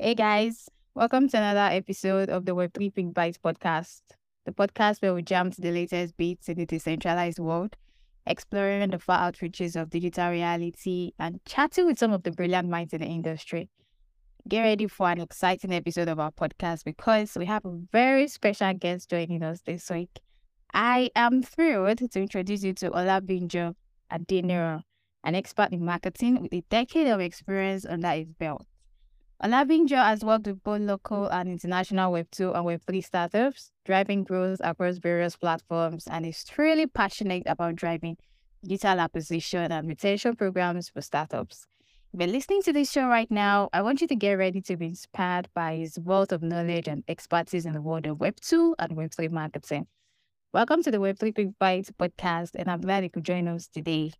Hey guys, welcome to another episode of the Web3 Quick Bites podcast, the podcast where we jam to the latest beats in the decentralized world, exploring the far outreaches of digital reality and chatting with some of the brilliant minds in the industry. Get ready for an exciting episode of our podcast because we have a very special guest joining us this week. I am thrilled to introduce you to Olabinjo Adeniran, an expert in marketing with a decade of experience under his belt. Olabinjo has worked with both local and international Web2 and Web3 startups, driving growth across various platforms, and is truly passionate about driving digital acquisition and retention programs for startups. If you're listening to this show right now, I want you to get ready to be inspired by his wealth of knowledge and expertise in the world of Web2 and Web3 marketing. Welcome to the Web3 Quick Bites podcast, and I'm glad you could join us today.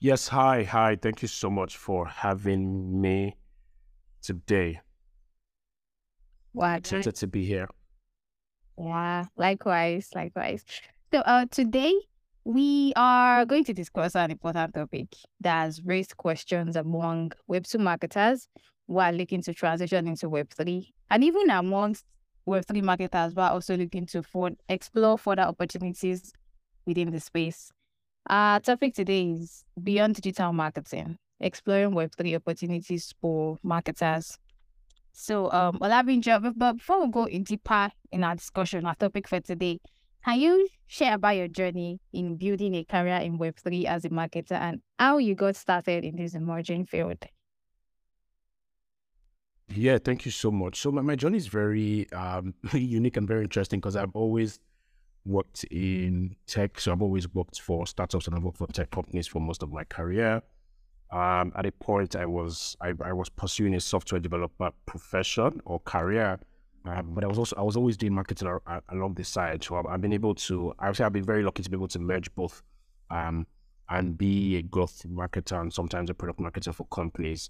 Yes, hi. Thank you so much for having me today. Wow, excited to be here. Yeah, likewise. So today we are going to discuss an important topic that has raised questions among Web2 marketers who are looking to transition into Web3, and even amongst Web3 marketers who are also looking to explore further opportunities within the space. Our topic today is Beyond Digital Marketing, exploring Web3 opportunities for marketers. So, Olabinjo, but before we go in deeper in our discussion, our topic for today, can you share about your journey in building a career in Web3 as a marketer and how you got started in this emerging field? Yeah, thank you so much. So my journey is very unique and very interesting because I've always worked in tech. So I've always worked for startups and I've worked for tech companies for most of my career. At a point, I was pursuing a software developer profession or career, but I was always doing marketing along the side. So I've been very lucky to be able to merge both and be a growth marketer and sometimes a product marketer for companies.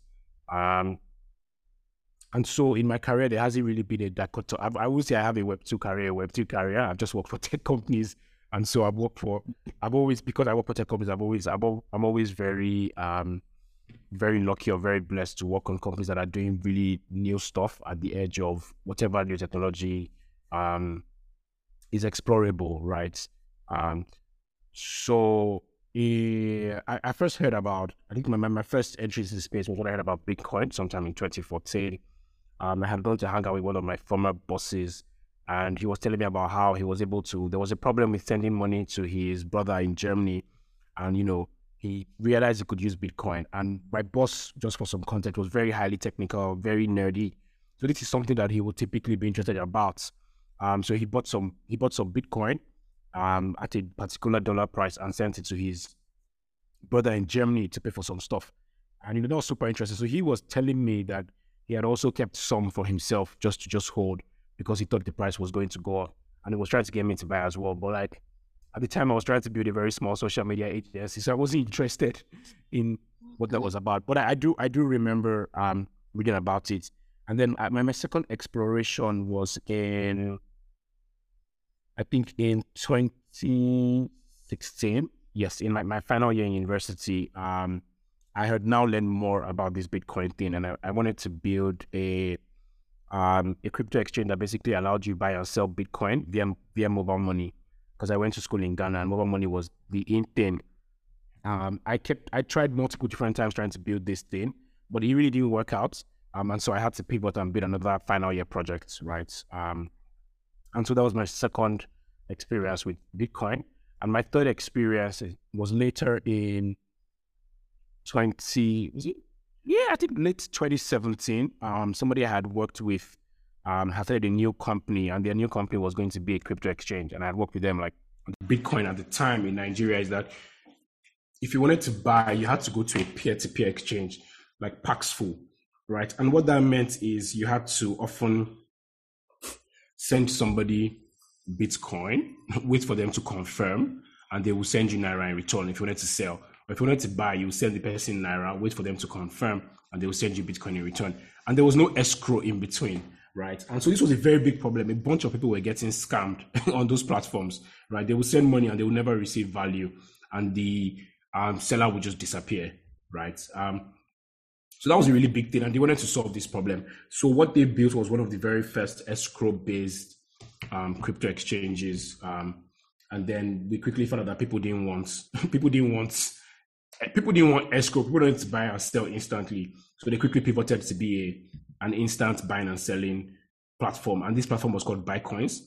And so in my career, there hasn't really been a dichotomy. I would say I have a Web2 career, I've just worked for tech companies. And so because I work for tech companies, I'm always very, very lucky or very blessed to work on companies that are doing really new stuff at the edge of whatever new technology is explorable, right? I first heard about, I think my first entry into the space was when I heard about Bitcoin sometime in 2014. I had gone to hang out with one of my former bosses, and he was telling me about how he was able to, there was a problem with sending money to his brother in Germany. And, he realized he could use Bitcoin. And my boss, just for some context, was very highly technical, very nerdy. So this is something that he would typically be interested about. So he bought some Bitcoin at a particular dollar price and sent it to his brother in Germany to pay for some stuff. And that was super interesting. So he was telling me that he had also kept some for himself just to hold because he thought the price was going to go up, and he was trying to get me to buy as well. But at the time I was trying to build a very small social media agency, so I wasn't interested in what that was about. But I do remember reading about it. And then my second exploration was in 2016. Yes, in my final year in university, I had now learned more about this Bitcoin thing, and I wanted to build a crypto exchange that basically allowed you buy and sell Bitcoin via mobile money. Because I went to school in Ghana, and mobile money was the in thing. I tried multiple different times trying to build this thing, but it really didn't work out. And so I had to pivot and build another final year project, right? And so that was my second experience with Bitcoin. And my third experience was later in late 2017. Somebody I had worked with had started a new company, and their new company was going to be a crypto exchange. And I had worked with them. Bitcoin at the time in Nigeria is that if you wanted to buy, you had to go to a peer-to-peer exchange like Paxful, right? And what that meant is you had to often send somebody Bitcoin, wait for them to confirm, and they will send you Naira in return if you wanted to sell. But if you wanted to buy, you send the person Naira, wait for them to confirm, and they will send you Bitcoin in return. And there was no escrow in between. right? And so this was a very big problem. A bunch of people were getting scammed on those platforms, right? They would send money and they would never receive value, and the seller would just disappear, right? So that was a really big thing, and they wanted to solve this problem. So what they built was one of the very first escrow-based crypto exchanges, and then we quickly found out that people didn't want escrow. People wanted to buy and sell instantly, so they quickly pivoted to be an instant buying and selling platform. And this platform was called BuyCoins.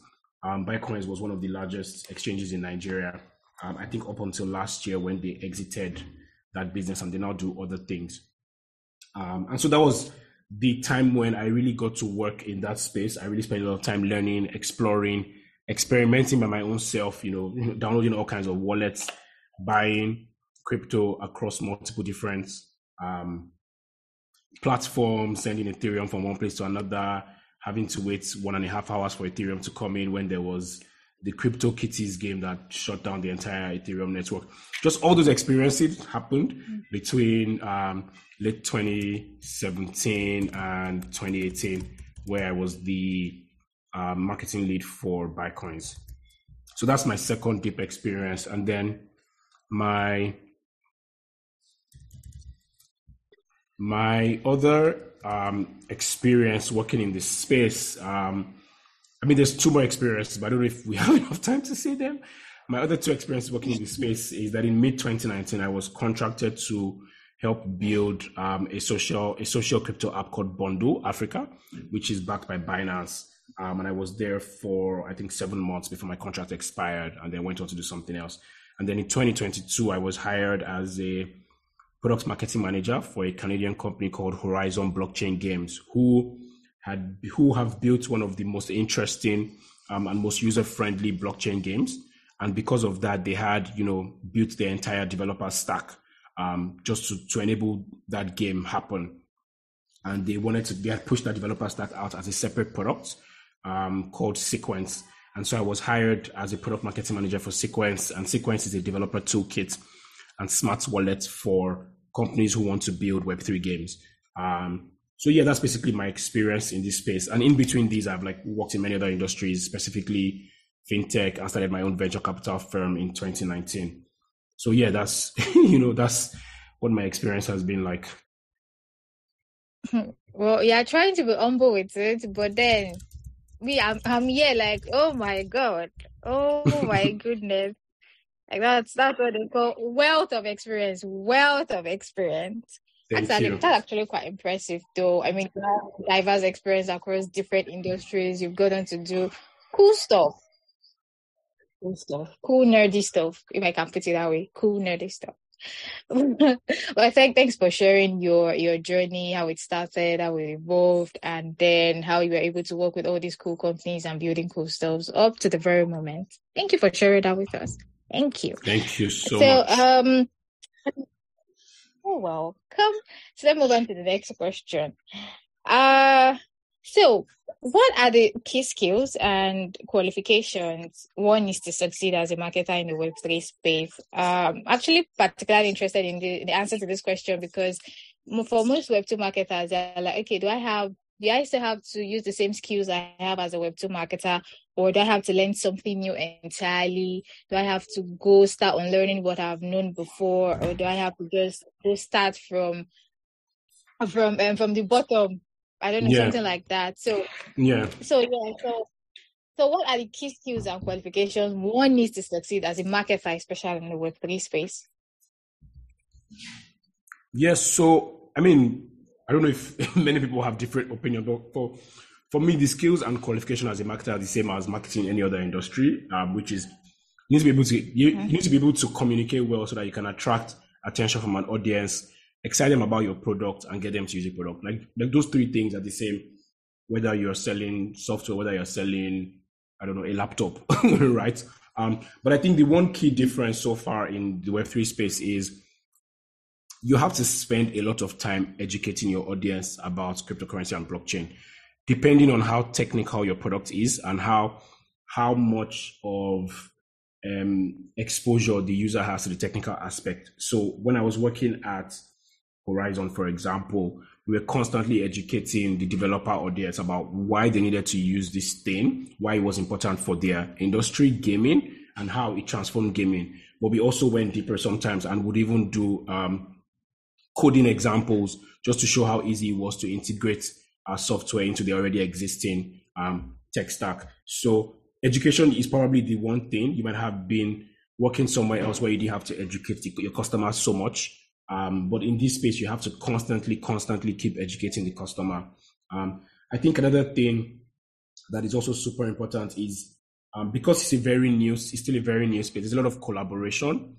BuyCoins was one of the largest exchanges in Nigeria, I think up until last year when they exited that business, and they now do other things. And so that was the time when I really got to work in that space. I really spent a lot of time learning, exploring, experimenting by my own self, you know, downloading all kinds of wallets, buying crypto across multiple different platforms, sending Ethereum from one place to another, having to wait 1.5 hours for Ethereum to come in when there was the Crypto Kitties game that shut down the entire Ethereum network. Just all those experiences happened between late 2017 and 2018, where I was the marketing lead for BuyCoins. So that's my second deep experience. And then my other experience working in this space, I mean, there's two more experiences, but I don't know if we have enough time to see them. My other two experiences working in this space is that in mid-2019, I was contracted to help build a social crypto app called Bondu Africa, which is backed by Binance. And I was there for, I think, 7 months before my contract expired, and then went on to do something else. And then in 2022, I was hired as a product marketing manager for a Canadian company called Horizon Blockchain Games, who have built one of the most interesting and most user-friendly blockchain games. And because of that, they had, you know, built the entire developer stack just to enable that game happen. And they had pushed that developer stack out as a separate product called Sequence. And so I was hired as a product marketing manager for Sequence, and Sequence is a developer toolkit and smart wallet for companies who want to build Web3 games. So yeah, that's basically my experience in this space. And in between these, I've like worked in many other industries, specifically fintech. I started my own venture capital firm in 2019. So yeah, that's, you know, that's what my experience has been like. Well, you're trying to be humble with it, but then me, I'm here like, oh my God, oh my goodness. Like that's what they call wealth of experience. That's actually quite impressive though. I mean, you have diverse experience across different industries. You've gotten to do cool stuff, cool nerdy stuff, if I can put it that way, cool nerdy stuff. Well, thanks for sharing your journey, how it started, how it evolved, and then how you were able to work with all these cool companies and building cool stuff up to the very moment. Thank you for sharing that with us. Thank you so much. You're welcome. So let's move on to the next question. So what are the key skills and qualifications one needs to succeed as a marketer in the Web3 space? I'm actually particularly interested in the answer to this question, because for most Web2 marketers, they're like, okay, do I still have to use the same skills I have as a Web2 marketer, or do I have to learn something new entirely? Do I have to go start on learning what I've known before, or do I have to just go start from the bottom? I don't know, something like that. So what are the key skills and qualifications one needs to succeed as a marketer, especially in the Web3 space? Yes, so I mean, I don't know if many people have different opinions, but for me, the skills and qualification as a marketer are the same as marketing in any other industry, which is you need to be able to communicate well so that you can attract attention from an audience, excite them about your product, and get them to use your product. Like those three things are the same, whether you're selling software, whether you're selling, I don't know, a laptop, right? But I think the one key difference so far in the Web3 space is you have to spend a lot of time educating your audience about cryptocurrency and blockchain, depending on how technical your product is and how much of exposure the user has to the technical aspect. So when I was working at Horizon, for example, we were constantly educating the developer audience about why they needed to use this thing, why it was important for their industry, gaming, and how it transformed gaming. But we also went deeper sometimes and would even do coding examples just to show how easy it was to integrate our software into the already existing tech stack. So education is probably the one thing. You might have been working somewhere else where you didn't have to educate your customers so much. But in this space, you have to constantly keep educating the customer. I think another thing that is also super important is because it's still a very new space, there's a lot of collaboration.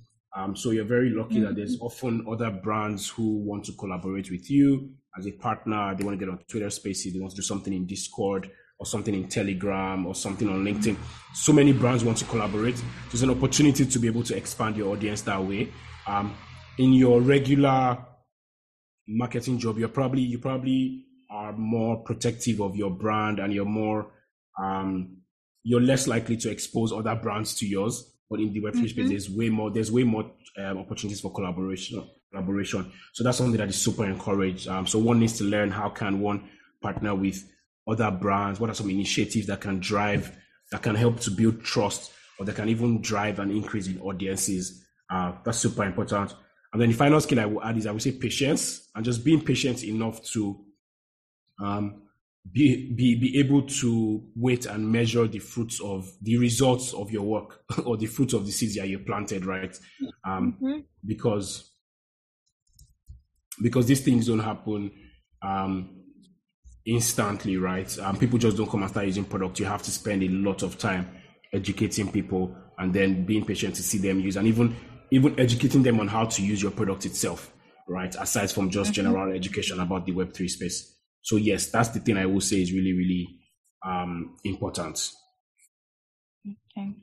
So you're very lucky that there's often other brands who want to collaborate with you as a partner. They want to get on Twitter Spaces, they want to do something in Discord or something in Telegram or something on LinkedIn. So many brands want to collaborate. There's an opportunity to be able to expand your audience that way. In your regular marketing job, you probably are more protective of your brand and you're less likely to expose other brands to yours. But in the Web3 space, there's way more opportunities for collaboration. So that's something that is super encouraged. So one needs to learn how can one partner with other brands. What are some initiatives that can help to build trust, or that can even drive an increase in audiences? That's super important. And then the final skill I will add is I would say patience, and just being patient enough to be able to wait and measure the fruits of the results of your work or the fruits of the seeds that you planted, right? Because these things don't happen instantly, right? People just don't come and start using products. You have to spend a lot of time educating people and then being patient to see them use, and even educating them on how to use your product itself, right? Aside from just general education about the Web3 space. So yes, that's the thing I will say is really, really important. Okay.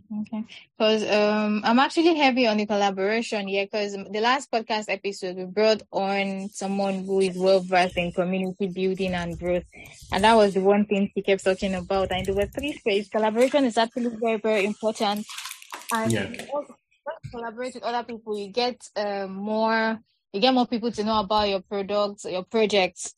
Because I'm actually heavy on the collaboration here, because the last podcast episode, we brought on someone who is well-versed in community building and growth. And that was the one thing he kept talking about. And in the Web3 space, collaboration is absolutely very, very important. And when you collaborate with other people, you get more people to know about your products, your projects.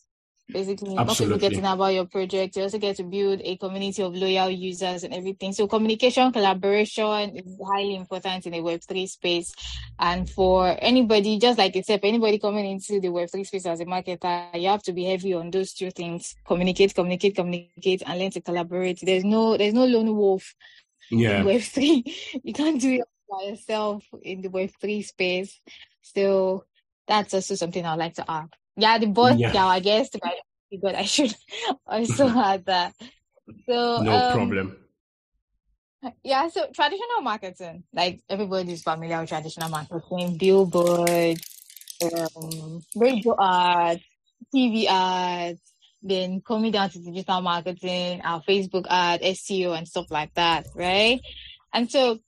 Basically, more people get to know about your project. You also get to build a community of loyal users and everything. So communication, collaboration is highly important in the Web3 space. And for anybody, just like yourself, anybody coming into the Web3 space as a marketer, you have to be heavy on those two things. Communicate, and learn to collaborate. There's no lone wolf in Web3. You can't do it by yourself in the Web3 space. So that's also something I'd like to add. Yeah, the boss girl, I guess, but I should also add that. So no problem. Yeah, so traditional marketing, like everybody's familiar with traditional marketing, billboards, radio ads, TV ads, then coming down to digital marketing, our Facebook ad, SEO and stuff like that, right? And so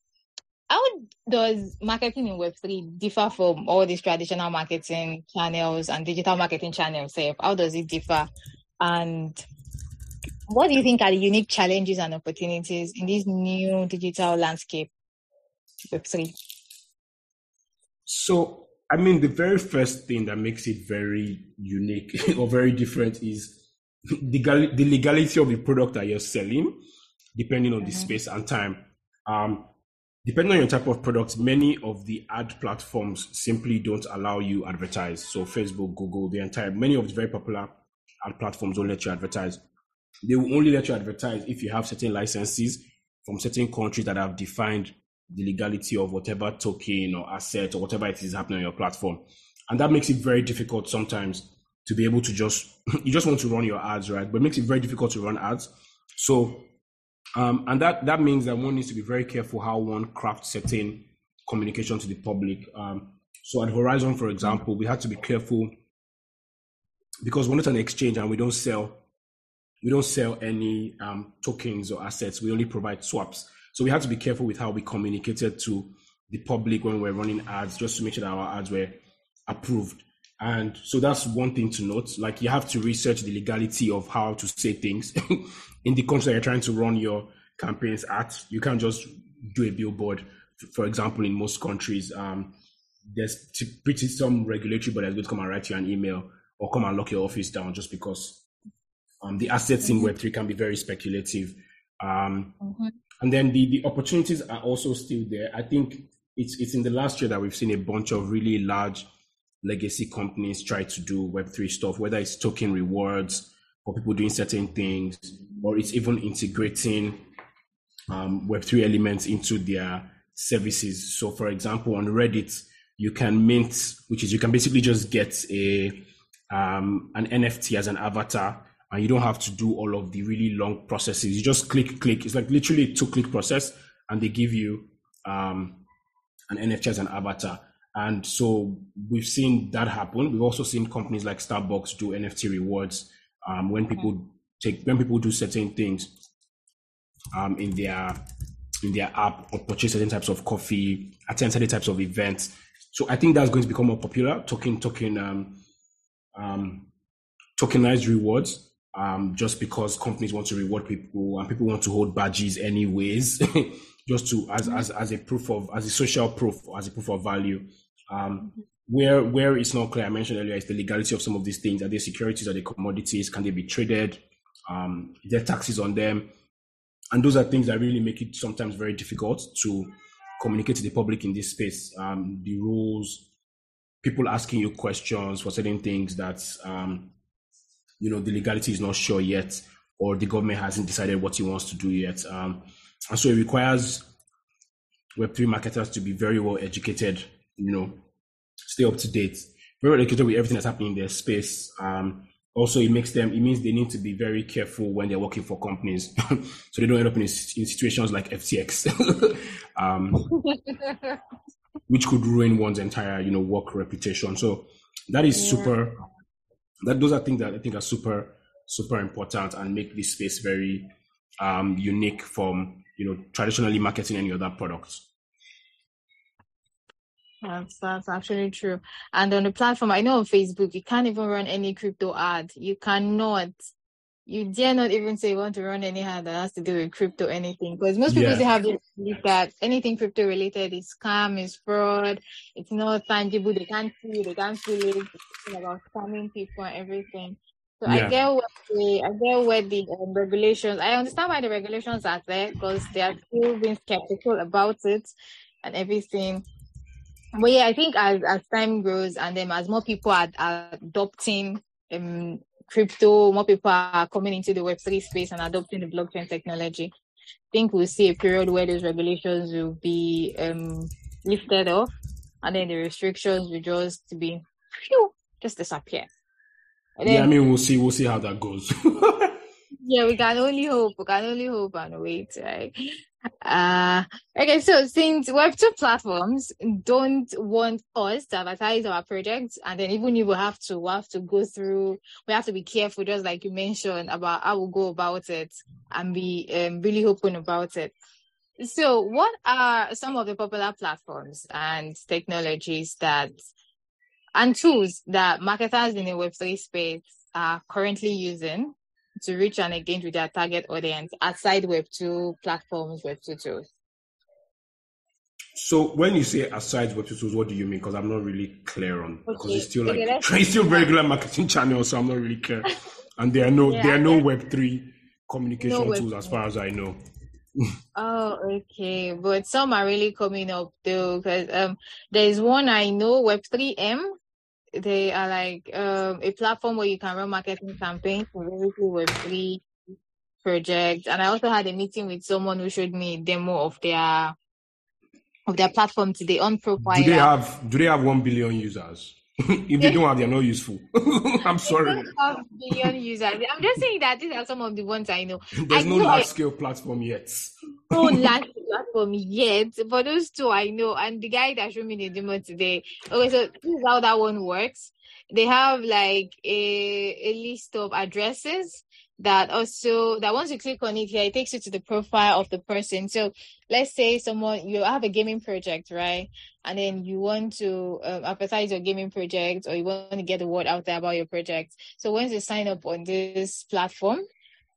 how does marketing in Web3 differ from all these traditional marketing channels and digital marketing channels? How does it differ? And what do you think are the unique challenges and opportunities in this new digital landscape, Web3? So, I mean, the very first thing that makes it very unique or very different is the legality of the product that you're selling, depending on the space and time. Depending on your type of product, many of the ad platforms simply don't allow you advertise. So Facebook, Google, many of the very popular ad platforms don't let you advertise. They will only let you advertise if you have certain licenses from certain countries that have defined the legality of whatever token or asset or whatever it is happening on your platform. And that makes it very difficult sometimes to be able to you just want to run your ads, right? But it makes it very difficult to run ads. So and that means that one needs to be very careful how one crafts certain communication to the public. So at Horizon, for example, we had to be careful because we're not an exchange and we don't sell any tokens or assets. We only provide swaps. So we had to be careful with how we communicated to the public when we're running ads, just to make sure that our ads were approved. And so that's one thing to note. Like, you have to research the legality of how to say things in the country that you're trying to run your campaigns at. You can't just do a billboard. For example, in most countries, there's pretty some regulatory, but I'm going to come and write you an email or come and lock your office down just because the assets in Web3 can be very speculative. And then the opportunities are also still there. I think it's in the last year that we've seen a bunch of really large legacy companies try to do Web3 stuff, whether it's token rewards for people doing certain things, or it's even integrating Web3 elements into their services. So for example, on Reddit, you can mint, which is you can basically just get an NFT as an avatar, and you don't have to do all of the really long processes. You just click. It's like literally a 2-click process, and they give you an NFT as an avatar. And so we've seen that happen. We've also seen companies like Starbucks do NFT rewards when people do certain things in their app, or purchase certain types of coffee, attend certain types of events. So I think that's going to become more popular. Tokenized rewards. Just because companies want to reward people, and people want to hold badges anyways, just to as a social proof of value. Where it's not clear, I mentioned earlier, is the legality of some of these things. Are they securities? Are they commodities? Can they be traded? Is there taxes on them? And those are things that really make it sometimes very difficult to communicate to the public in this space. The rules, people asking you questions for certain things that the legality is not sure yet, or the government hasn't decided what he wants to do yet. And so it requires Web3 marketers to be very well educated, stay up to date, very well educated with everything that's happening in their space. Also, it means they need to be very careful when they're working for companies, so they don't end up in situations like FTX, which could ruin one's entire, work reputation. So that is those are things that I think are super, super important and make this space very unique from, traditionally marketing any other products. That's absolutely true. And on the platform, I know on Facebook, you can't even run any crypto ad. You cannot. You dare not even say you want to run any ad that has to do with crypto anything, because most people still have this belief that anything crypto related is scam, is fraud, it's not tangible, they can't see, they can't feel it, it's about scamming people and everything. So I get where the regulations. I understand why the regulations are there, because they are still being skeptical about it and everything. But I think as time grows and then as more people are adopting crypto, more people are coming into the Web3 space and adopting the blockchain technology, I think we'll see a period where those regulations will be lifted off, and then the restrictions will just be just disappear. And then, we'll see how that goes. We can only hope. We can only hope and wait, right? Okay, so since Web2 platforms don't want us to advertise our projects, and then even if we have to go through, we have to be careful, just like you mentioned, about how we go about it and be really open about it. So what are some of the popular platforms and technologies and tools that marketers in the Web3 space are currently using to reach and engage with their target audience outside Web2 platforms, Web2 tools? So when you say aside Web2 tools, what do you mean? Because I'm not really clear on, because it's still it's still regular marketing channels, so I'm not really clear. And there are no Web3 communication tools as far as I know. Okay. But some are really coming up though, because there's one I know, Web3M. They are like a platform where you can run marketing campaigns for Web3 projects. And I also had a meeting with someone who showed me a demo of their platform today on profile. Do they have 1 billion users? If they don't have, they're not useful. I'm sorry. They don't have billion users. I'm just saying that these are some of the ones I know. There's no large scale platform yet. No large scale platform yet, but those two I know. And the guy that showed me the demo today. Okay, so this is how that one works. They have like a list of addresses that once you click on it here, it takes you to the profile of the person. So let's say you have a gaming project, right? And then you want to advertise your gaming project, or you want to get the word out there about your project. So once you sign up on this platform,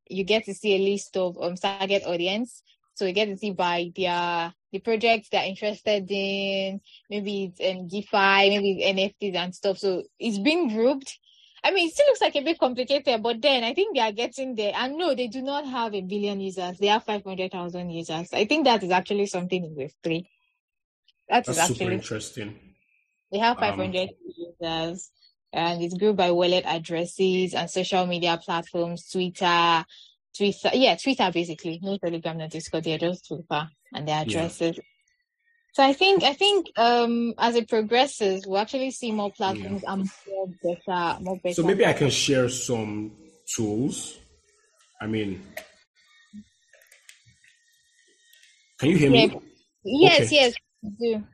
you get to see a list of target audience. So you get to see by the projects they're interested in, maybe it's DeFi, maybe it's NFTs and stuff. So it's being grouped. I mean, it still looks like a bit complicated, but then I think they are getting there. And no, they do not have 1 billion users. They have 500,000 users. I think that is actually something in Web3. That's actually super interesting. They have 500 users, and it's grew by wallet addresses and social media platforms, Twitter basically. No Telegram, no Discord. They're just Twitter and their addresses. Yeah. So I think as it progresses, we'll actually see more platforms and more better. So maybe I can share some tools. I mean, can you hear me? Yes, okay. Yes, do.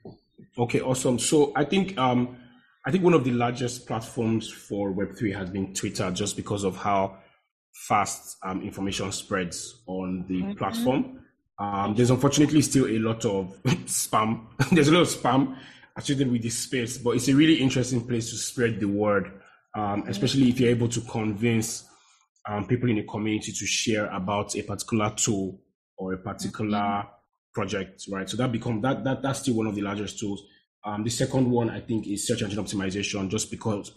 Okay, awesome. So I think one of the largest platforms for Web3 has been Twitter, just because of how fast information spreads on the platform. There's unfortunately still a lot of spam. There's a lot of spam associated with this space, but it's a really interesting place to spread the word, especially if you're able to convince people in the community to share about a particular tool or a particular project, right? So that's still one of the largest tools. The second one, I think, is search engine optimization, just because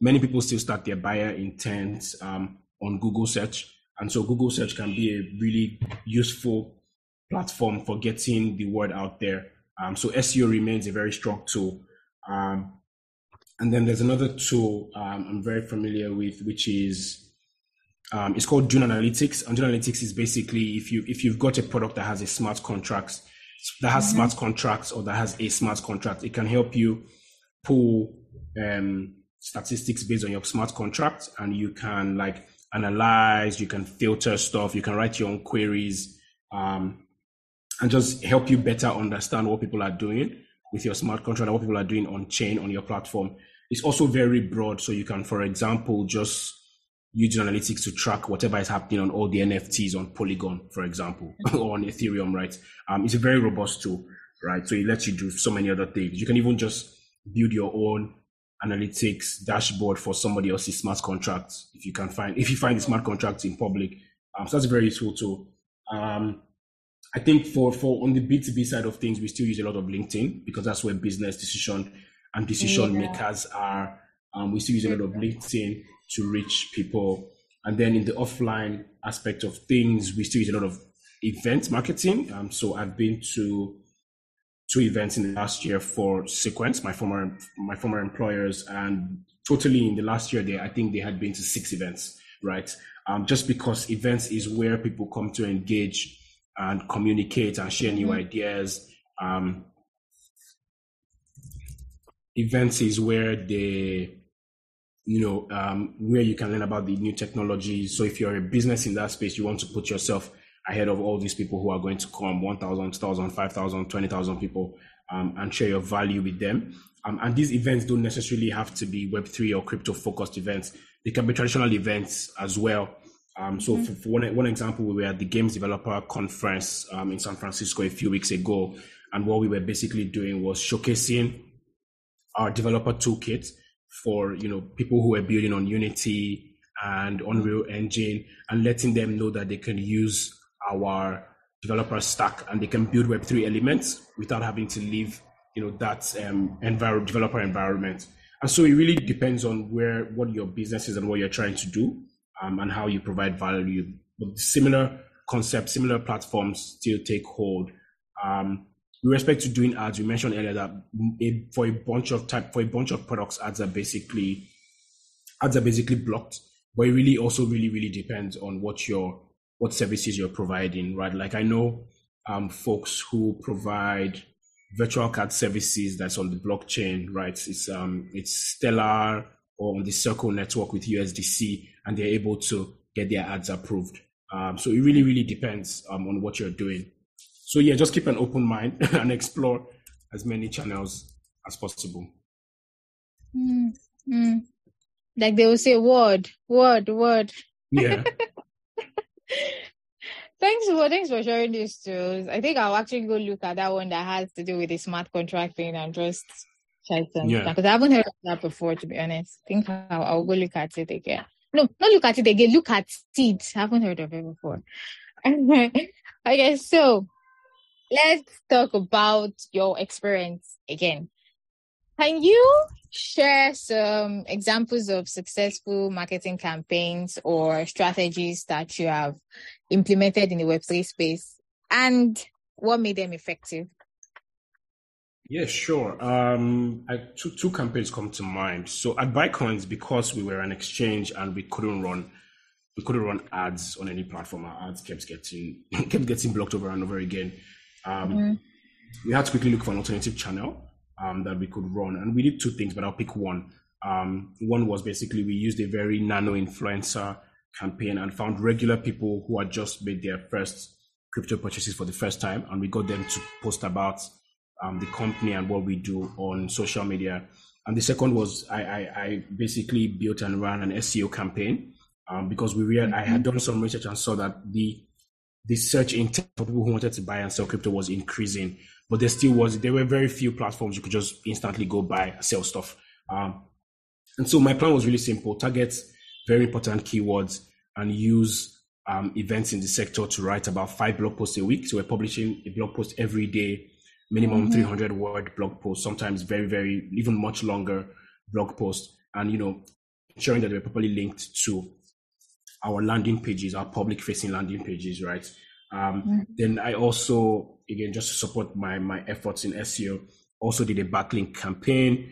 many people still start their buyer intent on Google search. And so Google search can be a really useful platform for getting the word out there. So SEO remains a very strong tool. And then there's another tool I'm very familiar with, which is, it's called Dune Analytics. And Dune Analytics is basically, if you've got a product that has a smart contract, it can help you pull statistics based on your smart contract, and you can analyze, you can filter stuff, you can write your own queries, and just help you better understand what people are doing with your smart contract, what people are doing on chain on your platform. It's also very broad, so you can, for example, just use analytics to track whatever is happening on all the NFTs on Polygon, for example, or on Ethereum, right? It's a very robust tool, right? So it lets you do so many other things. You can even just build your own analytics dashboard for somebody else's smart contracts if you find the smart contracts in public. So that's a very useful tool. I think for on the B2B side of things, we still use a lot of LinkedIn, because that's where business decision makers are. We still use a lot of LinkedIn to reach people. And then in the offline aspect of things, we still use a lot of event marketing. So I've been to two events in the last year for Sequence, my former employers, and totally in the last year I think they had been to 6 events, right? Just because events is where people come to engage and communicate and share new ideas. Events is where where you can learn about the new technology. So if you're a business in that space, you want to put yourself ahead of all these people who are going to come, 1,000, 2,000, 5,000, 20,000 people, and share your value with them. And these events don't necessarily have to be Web3 or crypto-focused events. They can be traditional events as well. So for one example, we were at the Games Developer Conference in San Francisco a few weeks ago. And what we were basically doing was showcasing our developer toolkit for people who are building on Unity and Unreal Engine, and letting them know that they can use our developer stack and they can build Web3 elements without having to leave that developer environment. And so it really depends on what your business is and what you're trying to do, and how you provide value. But similar concepts, similar platforms still take hold. With respect to doing ads, we mentioned earlier that for a bunch of products, ads are basically blocked. But it really also really, really depends on what services you're providing, right? Like I know folks who provide virtual card services that's on the blockchain, right? It's Stellar or on the Circle network with USDC, and they're able to get their ads approved. So it really, really depends on what you're doing. So yeah, just keep an open mind and explore as many channels as possible. Like they will say, word. Yeah. Thanks for sharing these tools. I think I'll actually go look at that one that has to do with the smart contract thing and just check them. Yeah. Because I haven't heard of that before, to be honest. I think I'll go look at it again. No, not look at it again. Look at it. I haven't heard of it before. Okay, so let's talk about your experience again. Can you share some examples of successful marketing campaigns or strategies that you have implemented in the Web3 space and what made them effective? Yeah, sure. Two campaigns come to mind. So at BuyCoins, because we were an exchange and we couldn't run ads on any platform, our ads kept getting blocked over and over again. We had to quickly look for an alternative channel that we could run. And we did two things, but I'll pick one. One was basically we used a very nano influencer campaign and found regular people who had just made their first crypto purchases for the first time. And we got them to post about the company and what we do on social media. And the second was I basically built and ran an SEO campaign because I had done some research and saw that the search intent for people who wanted to buy and sell crypto was increasing. But there were very few platforms you could just instantly go buy, sell stuff. And so my plan was really simple: target very important keywords and use events in the sector to write about 5 blog posts a week. So we're publishing a blog post every day, minimum 300 word blog posts, sometimes very, very, even much longer blog posts. And, ensuring that they're properly linked to our landing pages, our public facing landing pages, right? Then I also, again, just to support my efforts in SEO, also did a backlink campaign,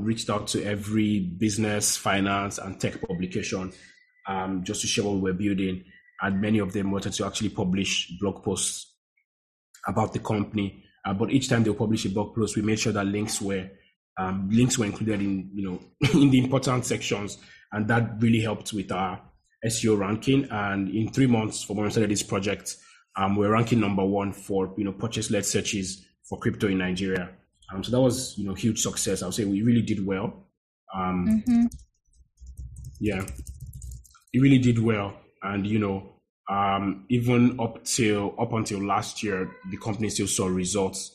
reached out to every business, finance, and tech publication just to share what we're building. And many of them wanted to actually publish blog posts about the company. But each time they publish a blog post, we made sure that links were included in, in the important sections. And that really helped with our SEO ranking. And in 3 months from when we started this project, we're ranking #1 for, purchase-led searches for crypto in Nigeria. So that was, huge success. I would say we really did well. Yeah, it really did well. And, even up until last year, the company still saw results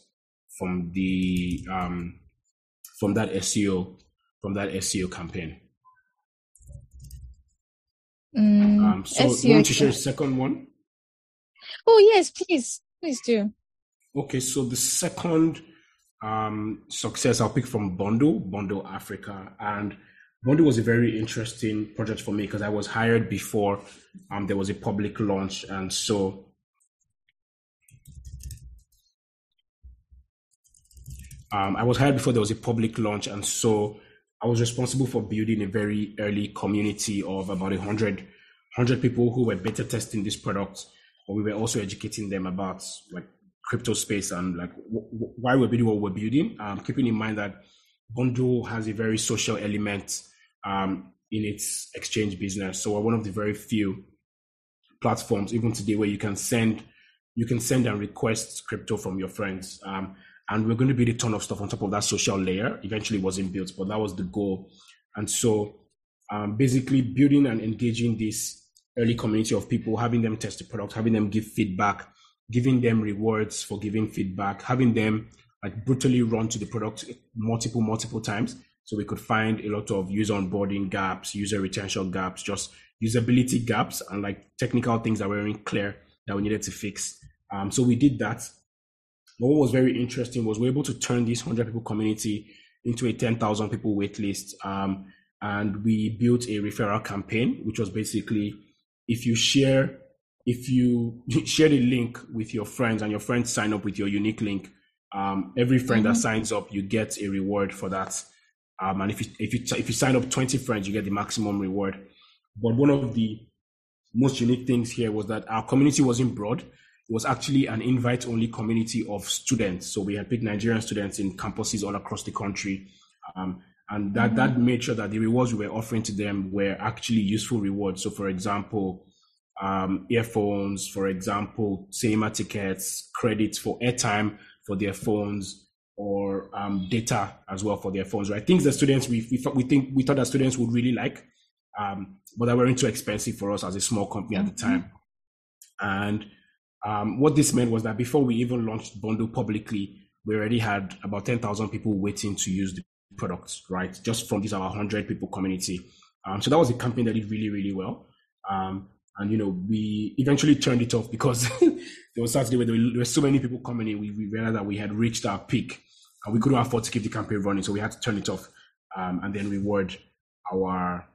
from the from that SEO campaign. So SEO, you want to share the second one? Oh yes, please do. Okay, so the second success I'll pick from Bondu Africa, and Bondu was a very interesting project for me because I was hired before there was a public launch. And so I was responsible for building a very early community of about 100 people who were beta testing this product. But we were also educating them about crypto space and why we're building what we're building, keeping in mind that Bondu has a very social element in its exchange business. So we're one of the very few platforms, even today, where you can send and request crypto from your friends. And we're going to build a ton of stuff on top of that social layer. Eventually it wasn't built, but that was the goal. And so basically building and engaging this early community of people, having them test the product, having them give feedback, giving them rewards for giving feedback, having them brutally run to the product multiple times. So we could find a lot of user onboarding gaps, user retention gaps, just usability gaps, and technical things that weren't clear that we needed to fix. So we did that. But what was very interesting was we were able to turn this 100 people community into a 10,000 people wait list. And we built a referral campaign, which was basically if you share the link with your friends and your friends sign up with your unique link, every friend that signs up, you get a reward for that. And if you sign up 20 friends, you get the maximum reward. But one of the most unique things here was that our community wasn't broad. It was actually an invite-only community of students. So we had picked Nigerian students in campuses all across the country. And that made sure that the rewards we were offering to them were actually useful rewards. So for example, earphones, for example, cinema tickets, credits for airtime for their phones, or data as well for their phones, right? Things that students, we thought that students would really like, but that weren't too expensive for us as a small company at the time. And what this meant was that before we even launched Bondu publicly, we already had about 10,000 people waiting to use the product, right? Just from this our 100 people community. So that was a campaign that did really, really well. And, we eventually turned it off because there was Saturday where there were so many people coming in, we realized that we had reached our peak. And we couldn't afford to keep the campaign running, so we had to turn it off, and then reward our,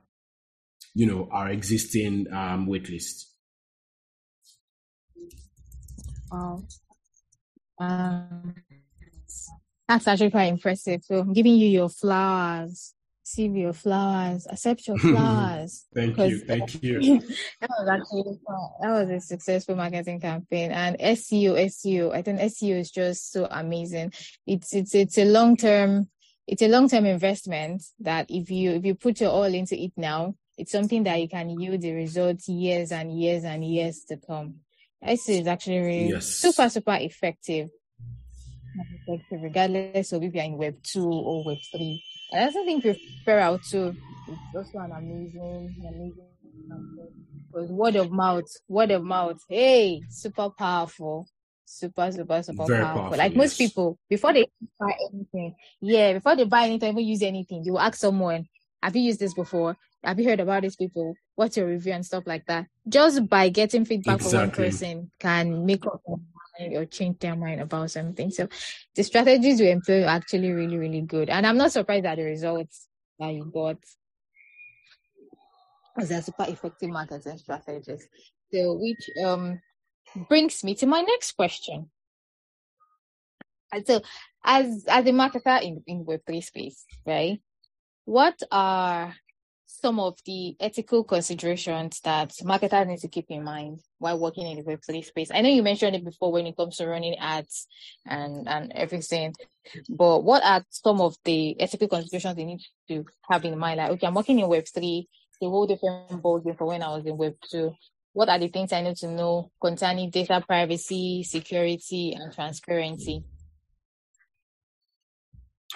you know, our existing wait list. Wow. That's actually quite impressive. So I'm giving you your flowers. Receive your flowers. Accept your flowers. Thank you. That was a successful marketing campaign. And SEO. I think SEO is just so amazing. It's a long term investment that if you put your all into it now, it's something that you can yield the results years and years and years to come. SEO is actually really super effective. Regardless of if you're in Web 2 or Web 3. And that's something referral too. It's also an amazing example. Because word of mouth, hey, super powerful. Super Very powerful. Like most people, before they buy anything, even use anything, you will ask someone, have you used this before? Have you heard about these people? What's your review and stuff like that? Just by getting feedback from one person can make up or change their mind about something. So the strategies we employ are actually really, really good. And I'm not surprised at the results that you got. Because they're super effective marketing strategies. So which brings me to my next question. And so as a marketer in Web3 space, right? What are some of the ethical considerations that marketers need to keep in mind while working in the Web3 space? I know you mentioned it before when it comes to running ads and everything, but what are some of the ethical considerations they need to have in mind? Like, okay, I'm working in Web3, the whole different ballgame from when I was in Web2. What are the things I need to know concerning data privacy, security, and transparency?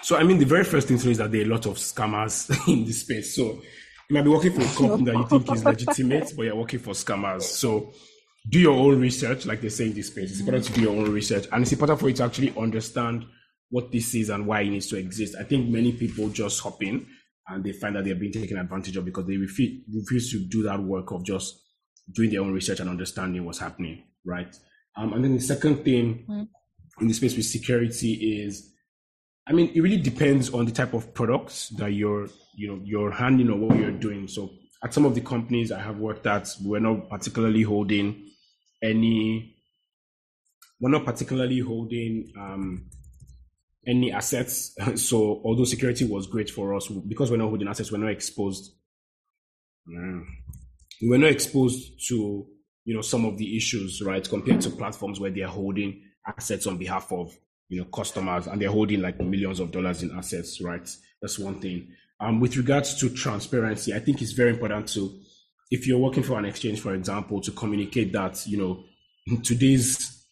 So, I mean, the very first thing to know is that there are a lot of scammers in this space. So, you might be working for a company that you think is legitimate, but you're working for scammers. So, do your own research, like they say in this space. It's important to do your own research. And it's important for you to actually understand what this is and why it needs to exist. I think many people just hop in and they find that they're being taken advantage of because they refuse to do that work of just doing their own research and understanding what's happening, right? And then the second thing in the space with security is, I mean, it really depends on the type of products that you're handling or what you're doing. So at some of the companies I have worked at, we're not particularly holding any assets. So although security was great for us, because we're not holding assets, we're not exposed. We're not exposed to, you know, some of the issues, right? Compared to platforms where they're holding assets on behalf of, you know, customers, and they're holding like millions of dollars in assets, right? That's one thing. With regards to transparency, I think it's very important to, if you're working for an exchange, for example, to communicate that, you know, today's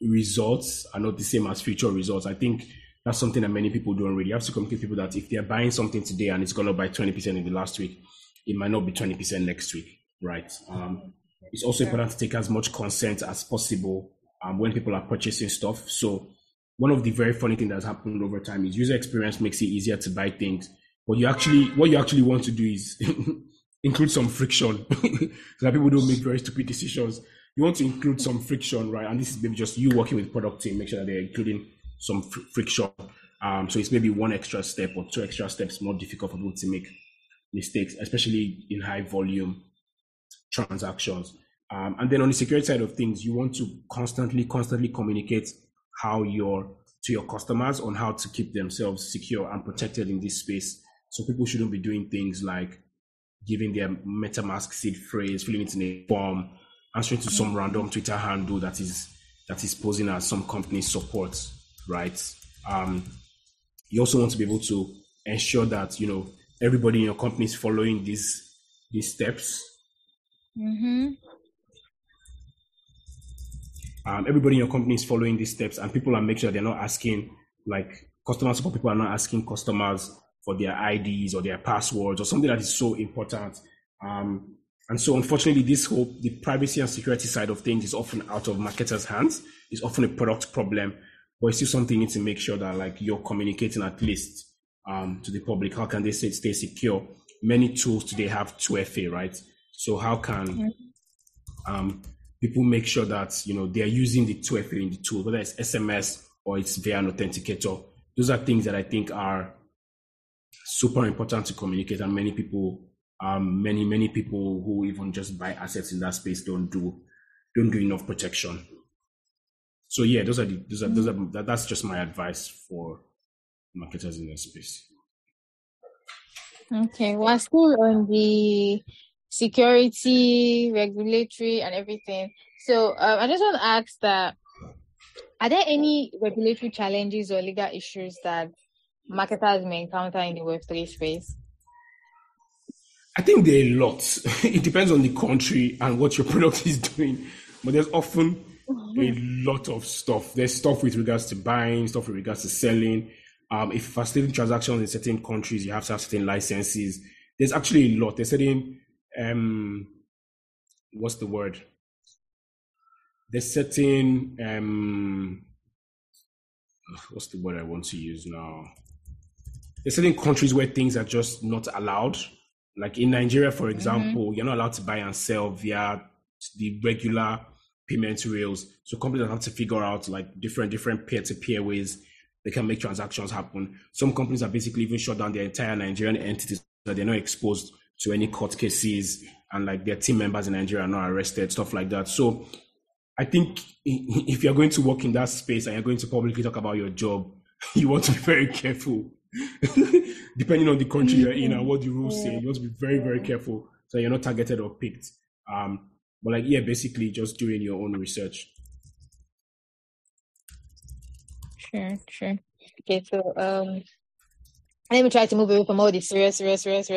results are not the same as future results. I think that's something that many people don't really have to communicate to people, that if they're buying something today and it's gone up by 20% in the last week, it might not be 20% next week, right? It's also important to take as much consent as possible when people are purchasing stuff. So one of the very funny things that's happened over time is user experience makes it easier to buy things. But what you actually want to do is include some friction so that people don't make very stupid decisions. You want to include some friction, right? And this is maybe just you working with product team, make sure that they're including some friction. So it's maybe one extra step or two extra steps more difficult for people to make mistakes, especially in high volume transactions. And then on the security side of things, you want to constantly communicate to your customers on how to keep themselves secure and protected in this space. So people shouldn't be doing things like giving their MetaMask seed phrase, filling it in a form, answering to some random Twitter handle that is posing as some company support, right? You also want to be able to ensure that, you know, everybody in your company is following these steps. Mm-hmm. Everybody in your company is following these steps, and people are making sure they're not asking, like, customer support people are not asking customers for their IDs or their passwords or something that is so important. And so, unfortunately, the privacy and security side of things is often out of marketers' hands. It's often a product problem, but it's still something you need to make sure that, like, you're communicating at least to the public. How can they stay secure? Many tools today have 2FA, right? So how can people make sure that, you know, they're using the 2FA in the tool, whether it's SMS or it's via an authenticator, Those are things that I think are super important to communicate, and many people, many people who even just buy assets in that space don't do enough protection. So yeah, that's just my advice for marketers in that space. Okay, we're still on the security, regulatory, and everything. So I just want to ask that: are there any regulatory challenges or legal issues that marketers may encounter in the Web3 space? I think there are lots. It depends on the country and what your product is doing, but there's often a lot of stuff. There's stuff with regards to buying, stuff with regards to selling. If you're facilitating transactions in certain countries, you have to have certain licenses. There's actually a lot. There's certain, There's certain countries where things are just not allowed. Like in Nigeria, for example, you're not allowed to buy and sell via the regular payment rails. So companies have to figure out like different peer-to-peer ways they can make transactions happen. Some companies have basically even shut down their entire Nigerian entities, that they're not exposed to any court cases, and like their team members in Nigeria are not arrested, stuff like that. So I think if you're going to work in that space and you're going to publicly talk about your job, you want to be very careful, depending on the country you're in and what the rules say. You want to be very, very careful so you're not targeted or picked. But like, yeah, basically just doing your own research. Sure. Okay, so let me try to move away from all the serious questions.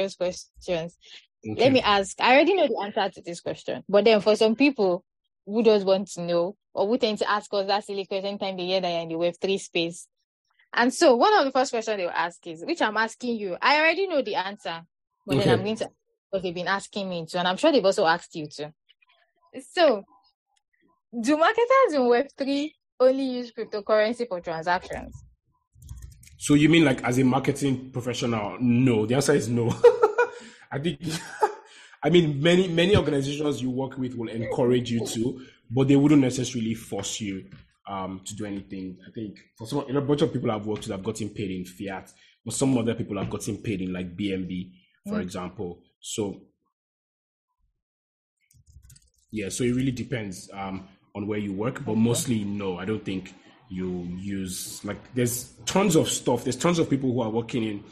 Okay. Let me ask, I already know the answer to this question, but then for some people who does want to know or who tend to ask us that silly question anytime they hear that you're in the Web3 space. And so one of the first questions they'll ask is, which I'm asking you, I already know the answer, but then I'm going to ask what they've been asking me too, and I'm sure they've also asked you too. So, do marketers in Web3 only use cryptocurrency for transactions? So you mean like as a marketing professional? No, the answer is no. I mean, many organizations you work with will encourage you to, but they wouldn't necessarily force you to do anything. I think for some, a bunch of people I've worked with have gotten paid in fiat, but some other people have gotten paid in like BNB, for example. So yeah, so it really depends on where you work, but mostly no, I don't think you use, like there's tons of stuff. There's tons of people who are working in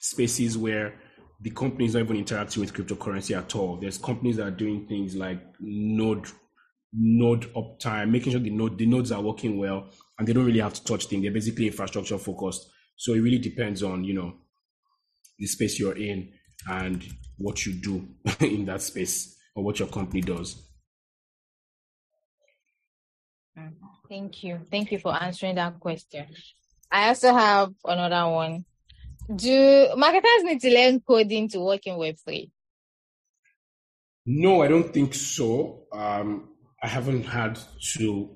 spaces where the companies not even interacting with cryptocurrency at all. There's companies that are doing things like node uptime, making sure the nodes are working well, and they don't really have to touch things. They're basically infrastructure focused. So it really depends on, you know, the space you're in and what you do in that space or what your company does. Thank you for answering that question. I also have another one. Do marketers need to learn coding to work in Web3? No, I don't think so. I haven't had to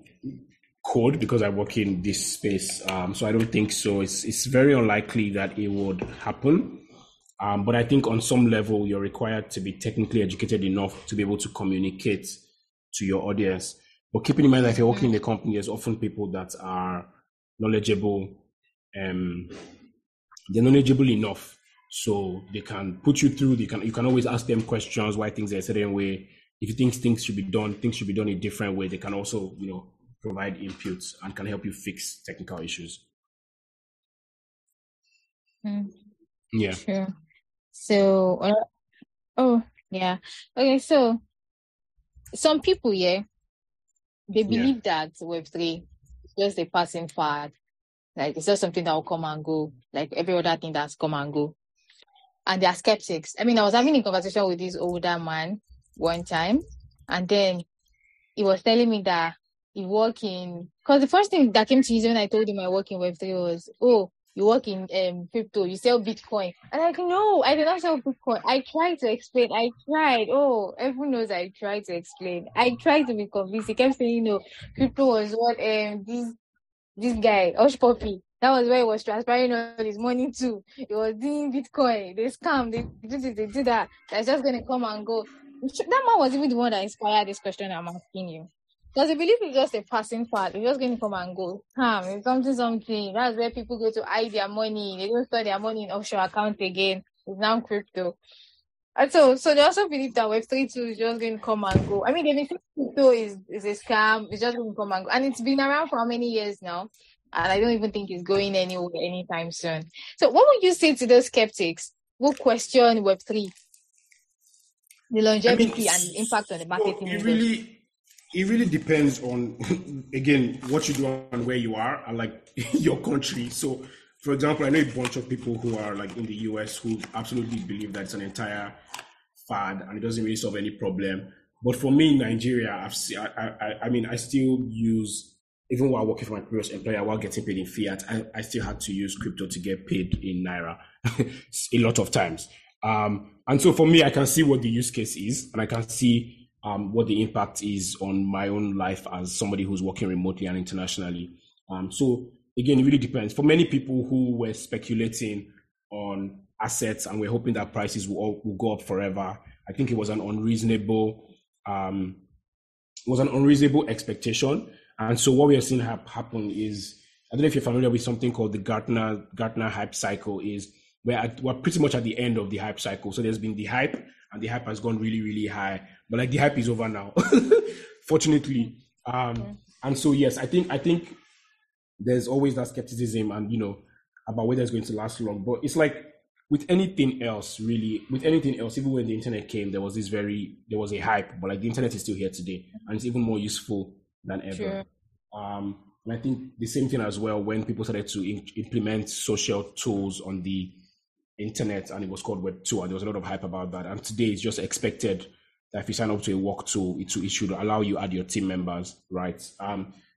code because I work in this space. So I don't think so. It's very unlikely that it would happen. But I think on some level, you're required to be technically educated enough to be able to communicate to your audience. But keeping in mind that if you're working in a company, there's often people that are knowledgeable. They're knowledgeable enough, so they can put you through. You can always ask them questions, why things are a certain way. If you think things should be done a different way, they can also, you know, provide inputs and can help you fix technical issues. Yeah. Sure. So, okay. So, some people, they believe that Web3 is just a passing fad. Like, it's just something that will come and go, like every other thing that's come and go. And they are skeptics. I mean, I was having a conversation with this older man one time, and then he was telling me that he work in... Because the first thing that came to his when I told him I work in Web3 was, oh, you work in crypto, you sell Bitcoin. And I'm like, no, I did not sell Bitcoin. I tried to explain. Oh, everyone knows I tried to explain. I tried to be convinced. He kept saying, no, crypto was what this guy, Osh Poppy, that was where he was transferring all his money to. He was doing Bitcoin. They scam. They do this. They do that. That's just going to come and go. That man was even the one that inspired this question I'm asking you. Because they believe it's just a passing part. It's just going to come and go. It's something. That's where people go to hide their money. They don't store their money in offshore accounts again. It's now crypto. And so they also believe that Web3 too is just going to come and go. I mean, they think crypto is a scam. It's just going to come and go. And it's been around for how many years now? And I don't even think it's going anywhere anytime soon. So what would you say to those skeptics who question Web3? The longevity and the impact on the market. It really depends on, again, what you do and where you are and like your country. So, for example, I know a bunch of people who are like in the US who absolutely believe that it's an entire fad and it doesn't really solve any problem. But for me in Nigeria, I still use, even while working for my previous employer, while getting paid in fiat, I still had to use crypto to get paid in Naira a lot of times. And so for me, I can see what the use case is and I can see what the impact is on my own life as somebody who's working remotely and internationally. So again, it really depends. For many people who were speculating on assets and were hoping that prices will go up forever, I think it was an unreasonable expectation. And so what we are seeing happen is, I don't know if you're familiar with something called the Gartner hype cycle, is we're pretty much at the end of the hype cycle. So there's been the hype, and the hype has gone really, really high. But like the hype is over now, fortunately. And so, yes, I think there's always that skepticism and, about whether it's going to last long. But it's like with anything else, really, even when the internet came, there was a hype, but like the internet is still here today and it's even more useful than ever. Sure. And I think the same thing as well, when people started to implement social tools on the internet and it was called Web2 and there was a lot of hype about that, and today it's just expected that if you sign up to a work tool, it should allow you add your team members, right?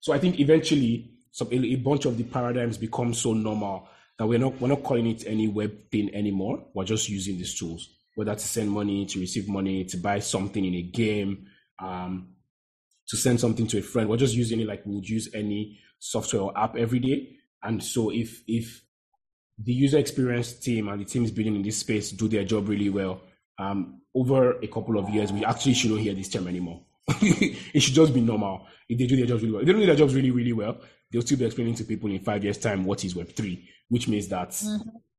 So I think eventually a bunch of the paradigms become so normal that we're not calling it any web thing anymore. We're just using these tools, whether to send money, to receive money, to buy something in a game, to send something to a friend. We're just using it like we would use any software or app every day. And so if the user experience team and the teams building in this space do their job really well, over a couple of years, we actually shouldn't hear this term anymore. It should just be normal. If they do their jobs really well, if they don't do their jobs really, really well, they'll still be explaining to people in 5 years' time what is Web3, which means that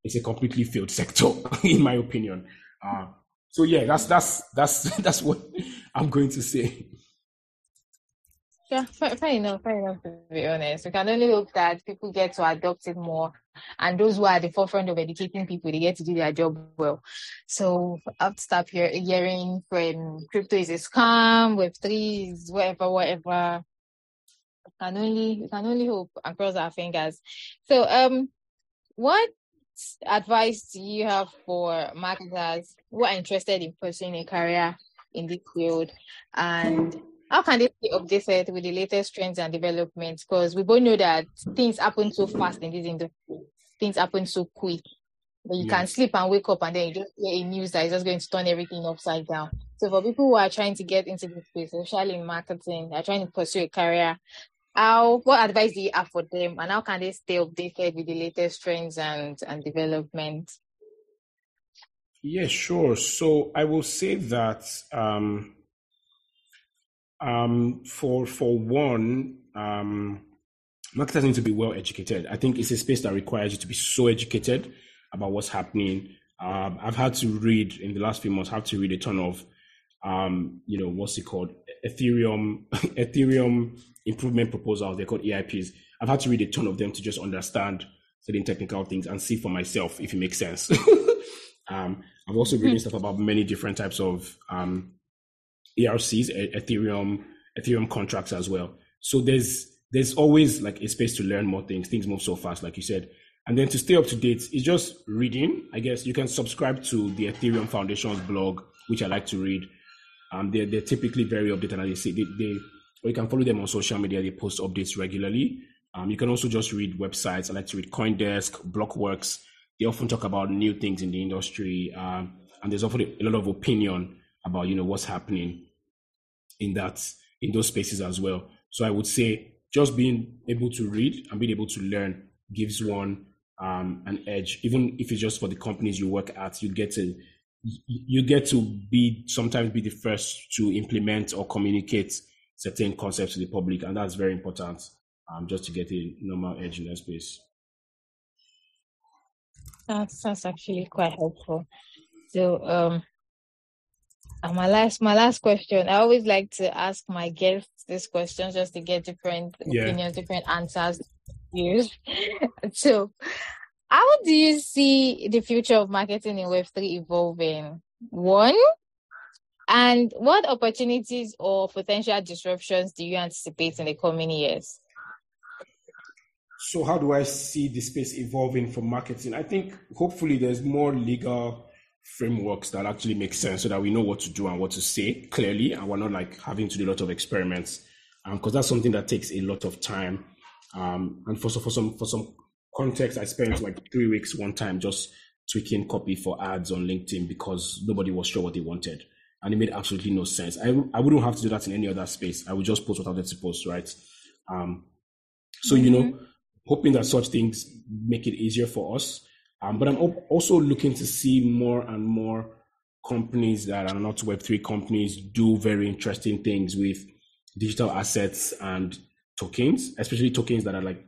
it's a completely failed sector, in my opinion. So yeah, that's what I'm going to say. Yeah, fair enough, to be honest. We can only hope that people get to adopt it more, and those who are at the forefront of educating people, they get to do their job well. So I'll stop hearing from crypto is a scam, Web3 is whatever. We can only hope and cross our fingers. So what advice do you have for marketers who are interested in pursuing a career in this field, and how can they stay updated with the latest trends and developments? Because we both know that things happen so fast in this industry. Things happen so quick. But you can sleep and wake up and then you just hear a news that is just going to turn everything upside down. So for people who are trying to get into this space, especially in marketing, are trying to pursue a career, what advice do you have for them? And how can they stay updated with the latest trends and developments? Yeah, sure. So I will say that for one, marketers need to be well educated. I think it's a space that requires you to be so educated about what's happening. I've had to read in the last few months, a ton of, Ethereum improvement proposals. They're called EIPs. I've had to read a ton of them to just understand certain technical things and see for myself if it makes sense. I've also written stuff about many different types of, ERCs, Ethereum contracts as well. So there's always like a space to learn more things. Things move so fast, like you said. And then to stay up to date, it's just reading. I guess you can subscribe to the Ethereum Foundation's blog, which I like to read. They're typically very updated, and or you can follow them on social media. They post updates regularly. You can also just read websites. I like to read CoinDesk, Blockworks. They often talk about new things in the industry, and there's often a lot of opinion about what's happening in those spaces as well. So I would say just being able to read and being able to learn gives one an edge, even if it's just for the companies you work at. You get to be the first to implement or communicate certain concepts to the public, and that's very important just to get a normal edge in that space. That's actually quite helpful. So my last question, I always like to ask my guests this question just to get different opinions, different answers, views. So how do you see the future of marketing in Web3 evolving? One, and what opportunities or potential disruptions do you anticipate in the coming years? So how do I see the space evolving from marketing? I think hopefully there's more legal frameworks that actually make sense so that we know what to do and what to say clearly, and we're not like having to do a lot of experiments, because that's something that takes a lot of time. And for some context, I spent like 3 weeks one time just tweaking copy for ads on LinkedIn because nobody was sure what they wanted, and it made absolutely no sense. I wouldn't have to do that in any other space. I would just post what I wanted to post, right? So you know, hoping that such things make it easier for us. But I'm also looking to see more and more companies that are not Web3 companies do very interesting things with digital assets and tokens, especially tokens that are like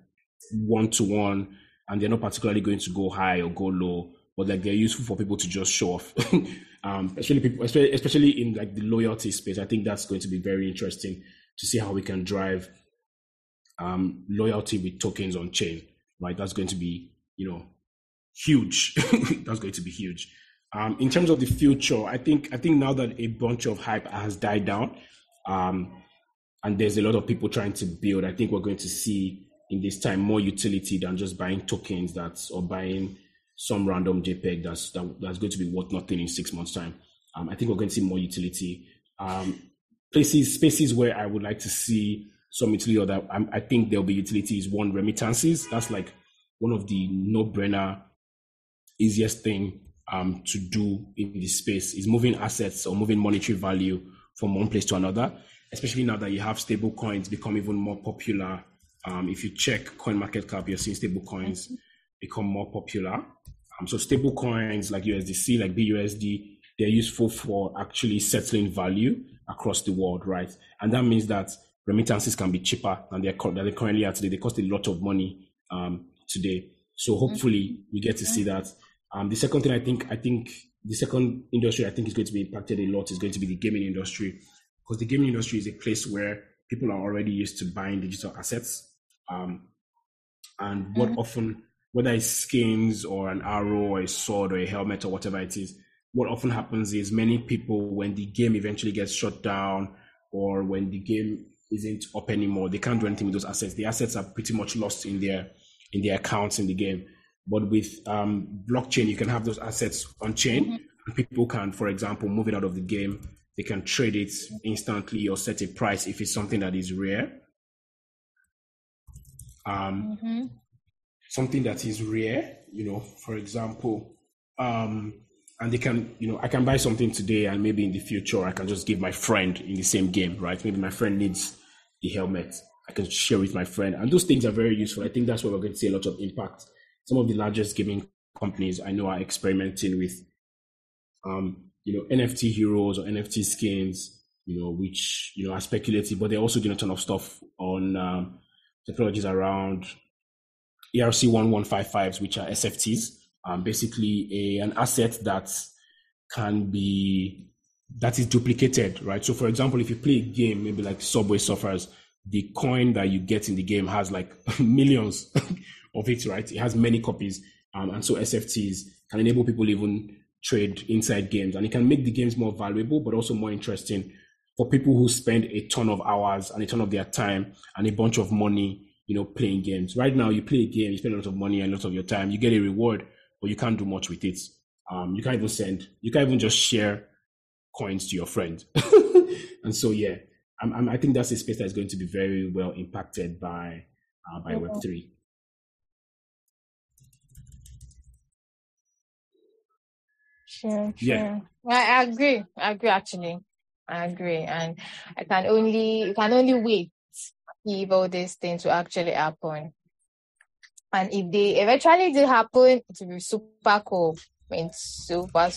one-to-one, and they're not particularly going to go high or go low, but like they're useful for people to just show off. especially in like the loyalty space. I think that's going to be very interesting to see how we can drive loyalty with tokens on chain, right? That's going to be, you know, huge. That's going to be huge. In terms of the future, I think now that a bunch of hype has died down, and there's a lot of people trying to build, I think we're going to see in this time more utility than just buying tokens or buying some random JPEG that's going to be worth nothing in 6 months' time. I think we're going to see more utility. Spaces where I would like to see some utility or that I think there'll be utilities. One, remittances. That's like one of the no-brainer easiest thing to do in this space is moving assets or moving monetary value from one place to another, especially now that you have stable coins become even more popular. If you check CoinMarketCap, you're seeing stable coins become more popular. So stable coins like USDC, like BUSD, they're useful for actually settling value across the world, right? And that means that remittances can be cheaper than they're currently at today. They cost a lot of money today. So hopefully we get to see that. The second thing I think the second industry I think is going to be impacted a lot is going to be the gaming industry, because the gaming industry is a place where people are already used to buying digital assets. And what often, whether it's skins or an arrow or a sword or a helmet or whatever it is, what often happens is many people, when the game eventually gets shut down or when the game isn't up anymore, they can't do anything with those assets. The assets are pretty much lost in their accounts in the game. But with blockchain, you can have those assets on chain. And people can, for example, move it out of the game. They can trade it instantly or set a price if it's something that is rare. Something that is rare, you know, for example, and they can, you know, I can buy something today and maybe in the future I can just give my friend in the same game, right? Maybe my friend needs the helmet. I can share with my friend. And those things are very useful. I think that's where we're going to see a lot of impact. Some of the largest gaming companies I know are experimenting with you know, NFT heroes or NFT skins, you know, which, you know, are speculative, but they're also doing a ton of stuff on technologies around ERC-1155s, which are SFTs, basically an asset that can be, that is duplicated, right? So for example, if you play a game, maybe like Subway Surfers, the coin that you get in the game has like millions of it, right? It has many copies. And so SFTs can enable people even trade inside games, and it can make the games more valuable but also more interesting for people who spend a ton of hours and a ton of their time and a bunch of money, you know, playing games. Right now you play a game, you spend a lot of money and a lot of your time, you get a reward, but you can't do much with it. You can't even just share coins to your friend. And so yeah, I think that's a space that's going to be very well impacted by Web3. Sure. Yeah. I agree. Actually, I agree, and I can only wait if all these things will actually happen, and if they eventually do happen, it will be super cool. I mean, super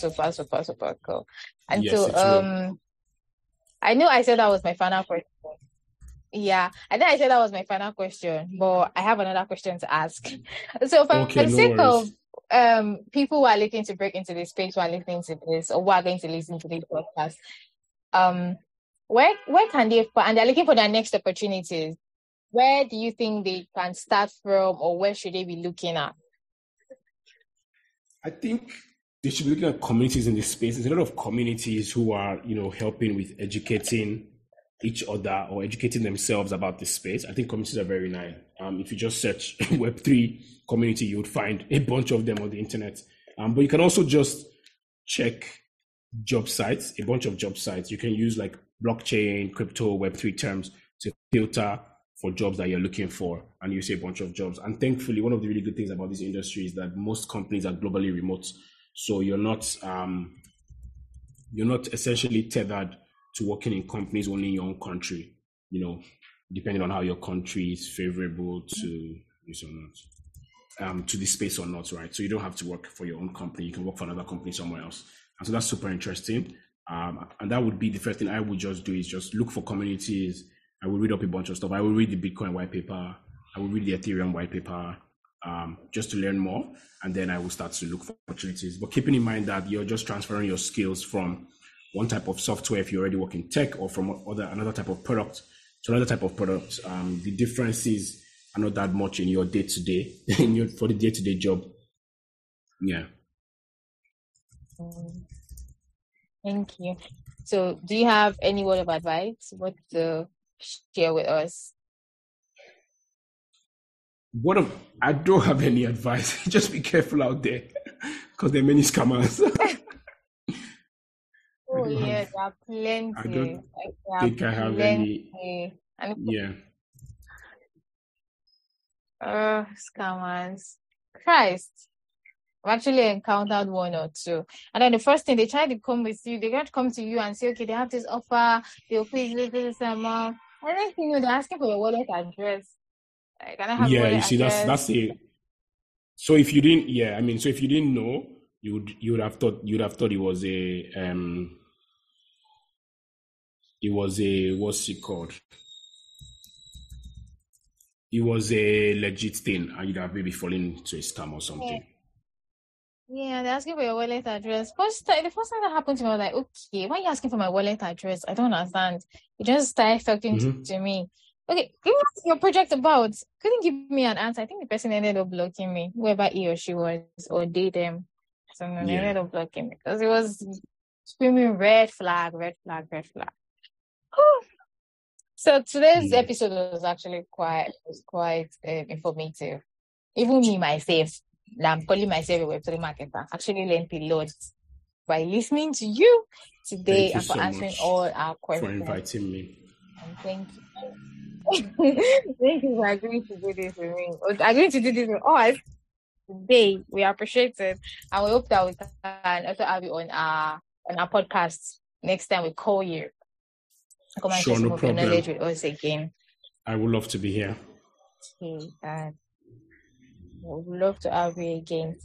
cool. And yes, so, I know I said that was my final question, Yeah, I think I said that was my final question, but I have another question to ask. So for the sake of people who are looking to break into this space, who are listening to this, or who are going to listen to this podcast, where can they, and they're looking for their next opportunities, where do you think they can start from, or where should they be looking at? I think they should be looking at communities in this space. There's a lot of communities who are, you know, helping with educating each other or educating themselves about this space. I think communities are very nice. If you just search Web3 community, you would find a bunch of them on the internet. But you can also just check job sites, a bunch of job sites. You can use like blockchain, crypto, Web3 terms to filter for jobs that you're looking for, and you see a bunch of jobs. And thankfully, one of the really good things about this industry is that most companies are globally remote. So you're not essentially tethered to working in companies only in your own country, you know, depending on how your country is favorable to this or not, to this space or not, right? So you don't have to work for your own company. You can work for another company somewhere else. And so that's super interesting. And that would be the first thing I would just do, is just look for communities. I will read up a bunch of stuff. I will read the Bitcoin white paper. I will read the Ethereum white paper, just to learn more. And then I will start to look for opportunities. But keeping in mind that you're just transferring your skills from one type of software, if you already work in tech, or from another type of product to another type of product. The differences are not that much in your day-to-day, for the day-to-day job. Yeah. Thank you. So do you have any word of advice? What to share with us? I don't have any advice. Just be careful out there, because there are many scammers. Oh yeah, there are plenty. I don't think I have any. Yeah. Scammers. Christ. I've actually encountered one or two. And then the first thing, they try to come with you. They can't come to you and say, okay, they have this offer. They'll pay this amount. And then, you know, they're asking for your wallet address. Like, can I have wallet address? Yeah, you see, that's it. So if you didn't, know, you would have thought it was a what's it called? It was a legit thing, and you'd have maybe fallen into a scam or something. Yeah, they're asking for your wallet address. The first time that happened to me, I was like, okay, why are you asking for my wallet address? I don't understand. You just started talking to me. Okay, what's your project about? Couldn't give me an answer. I think the person ended up blocking me, whoever he or she was, or they, them. So they ended up blocking me because it was screaming red flag, red flag, red flag. Whew. So today's episode was actually quite informative. Even me myself, I'm calling myself a Web3 marketer, actually learned a lot by listening to you today and for answering all our questions. For inviting me. And thank you. Thank you for agreeing to do this with me. Agreeing to do this with us. Today, we appreciate it, and we hope that we can also have you on our podcast next time we call you. Come and share some of your knowledge with us again. I would love to be here. Okay, we'd love to have you again.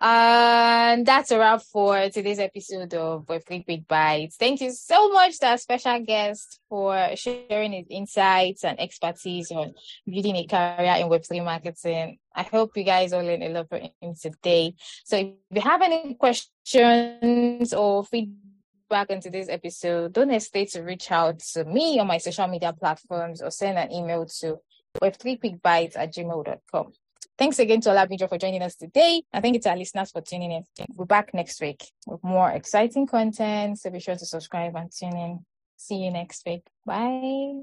And that's a wrap for today's episode of Web3 Quick Bites. Thank you so much to our special guest for sharing his insights and expertise on building a career in Web3 marketing. I hope you guys all learned a lot from him today. So if you have any questions or feedback on today's episode, don't hesitate to reach out to me on my social media platforms or send an email to web3quickbites@gmail.com. Thanks again to Olabinjo for joining us today. And thank you to our listeners for tuning in. We'll be back next week with more exciting content. So be sure to subscribe and tune in. See you next week. Bye.